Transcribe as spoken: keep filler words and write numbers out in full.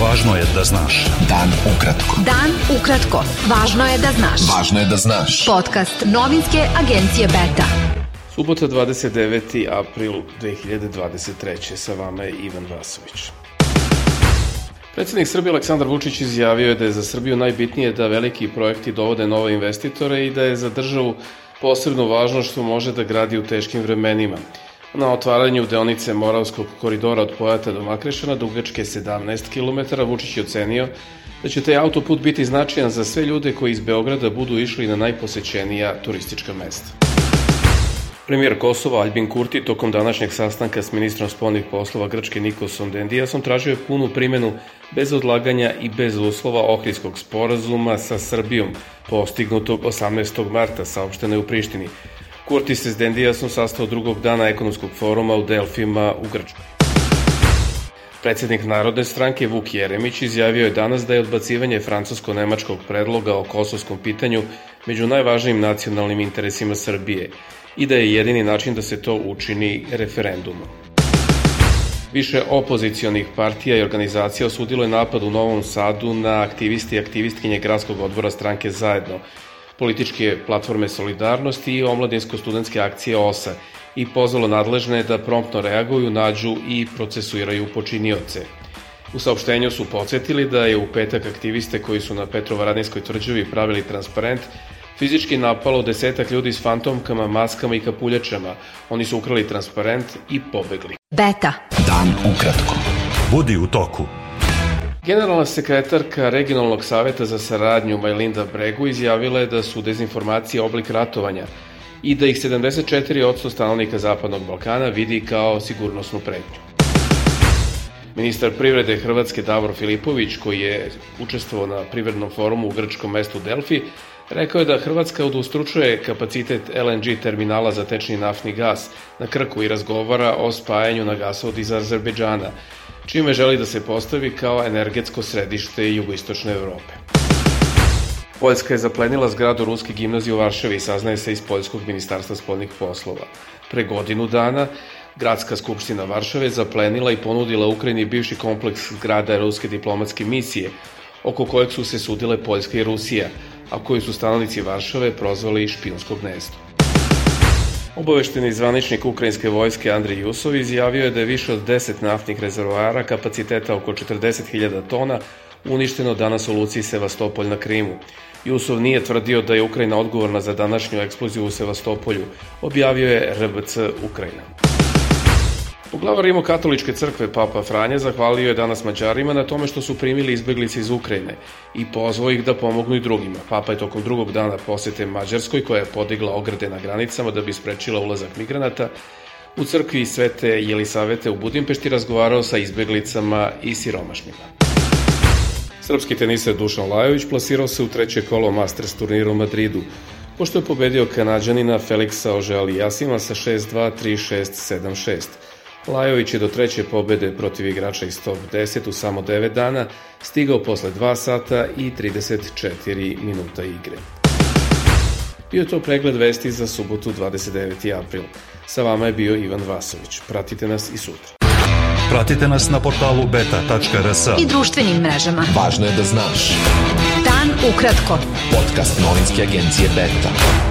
Važno je da znaš. Dan ukratko. Dan ukratko. Važno je da znaš. Važno je da znaš. Podcast novinske agencije Beta. Subota dvadeset deveti april dve hiljade dvadeset treće. Sa vama je Ivan Vasović. Predsednik Srbije Aleksandar Vučić izjavio je da je za Srbiju najbitnije da veliki projekti dovode nove investitore i da je za državu posebno važno što može da gradi u teškim vremenima. Na otvaranju deonice Moravskog koridora od Pojata do Makrešana, dugačke sedamnaest kilometara, Vučić je ocenio da će taj autoput biti značajan za sve ljude koji iz Beograda budu išli na najposećenija turistička mesta. Premijer Kosova Albin Kurti tokom današnjeg sastanka s ministrom spoljnih poslova Grčke Nikolaom Dendijasom tražio je punu primenu bez odlaganja i bez uslova Ohridskog sporazuma sa Srbijom, postignutog osamnaestog marta, saopšteno je u Prištini. Kurti se s Dendijasom sastao drugog dana ekonomskog foruma u Delfima u Grčkoj. Predsednik Narodne stranke Vuk Jeremić izjavio je danas da je odbacivanje francusko-nemačkog predloga o kosovskom pitanju među najvažnijim nacionalnim interesima Srbije i da je jedini način da se to učini referendumom. Više opozicionih partija i organizacija osudilo je napad u Novom Sadu na aktivisti i aktivistkinje gradskog odbora stranke Zajedno, političke platforme Solidarnost i omladinsko-studentske akcije O S A i pozvalo nadležne da promptno reaguju, nađu i procesuiraju počinioce. U saopštenju su podsjetili da je u petak aktiviste koji su na Petrovaradinskoj tvrđavi pravili transparent fizički napalo desetak ljudi s fantomkama, maskama i kapuljačama. Oni su ukrali transparent i pobegli. Beta. Dan ukratko. Budi u toku. Generalna sekretarka Regionalnog saveta za saradnju Majlinda Bregu izjavila je da su dezinformacije oblik ratovanja i da ih sedamdeset četiri posto stanovnika Zapadnog Balkana vidi kao sigurnosnu pretnju. Ministar privrede Hrvatske Davor Filipović, koji je učestvovao na privrednom forumu u grčkom mestu Delfi, rekao je da Hrvatska udvostručuje kapacitet L N G terminala za tečni naftni gas na Krku i razgovara o spajanju na gasovod iz Azerbejdžana, čime želi da se postavi kao energetsko središte jugoistočne Evrope. Poljska je zaplenila zgradu Ruske gimnazije u Varšavi, saznaje se iz Poljskog ministarstva spoljnih poslova. Pre godinu dana Gradska skupština Varšave zaplenila i ponudila Ukrajini bivši kompleks zgrada Ruske diplomatske misije, oko kojeg su se sudile Poljska i Rusija, a koju su stanovnici Varšave prozvali špijunsko gnezdo. Obavešteni zvaničnik ukrajinske vojske Andrij Jusov izjavio je da je više od deset naftnih rezervoara kapaciteta oko četrdeset hiljada tona uništeno danas u luci Sevastopol na Krimu. Jusov nije tvrdio da je Ukrajina odgovorna za današnju eksploziju u Sevastopolju, objavio je R B C Ukrajina. Poglavar Rimokatoličke crkve Papa Franjo zahvalio je danas Mađarima na tome što su primili izbeglice iz Ukrajine i pozvao ih da pomognu i drugima. Papa je tokom drugog dana posete Mađarskoj, koja je podigla ograde na granicama da bi sprečila ulazak migranata, u crkvi Svete Jelisavete u Budimpešti razgovarao sa izbeglicama i siromašnima. Srpski teniser Dušan Lajović plasirao se u treće kolo Masters turnira u Madridu, pošto je pobedio Kanađanina Feliksa Ože Alijasima sa šest dva, tri šest, sedam šest. Lajović je do treće pobede protiv igrača iz top deset u samo devet dana stigao posle dva sata i trideset četiri minuta igre. Bio to pregled vesti za subotu dvadeset deveti april. Sa vama je bio Ivan Vasović. Pratite nas i sutra. Pratite nas na portalu beta tačka rs i društvenim mrežama. Važno je da znaš. Dan ukratko. Podcast novinske agencije Beta.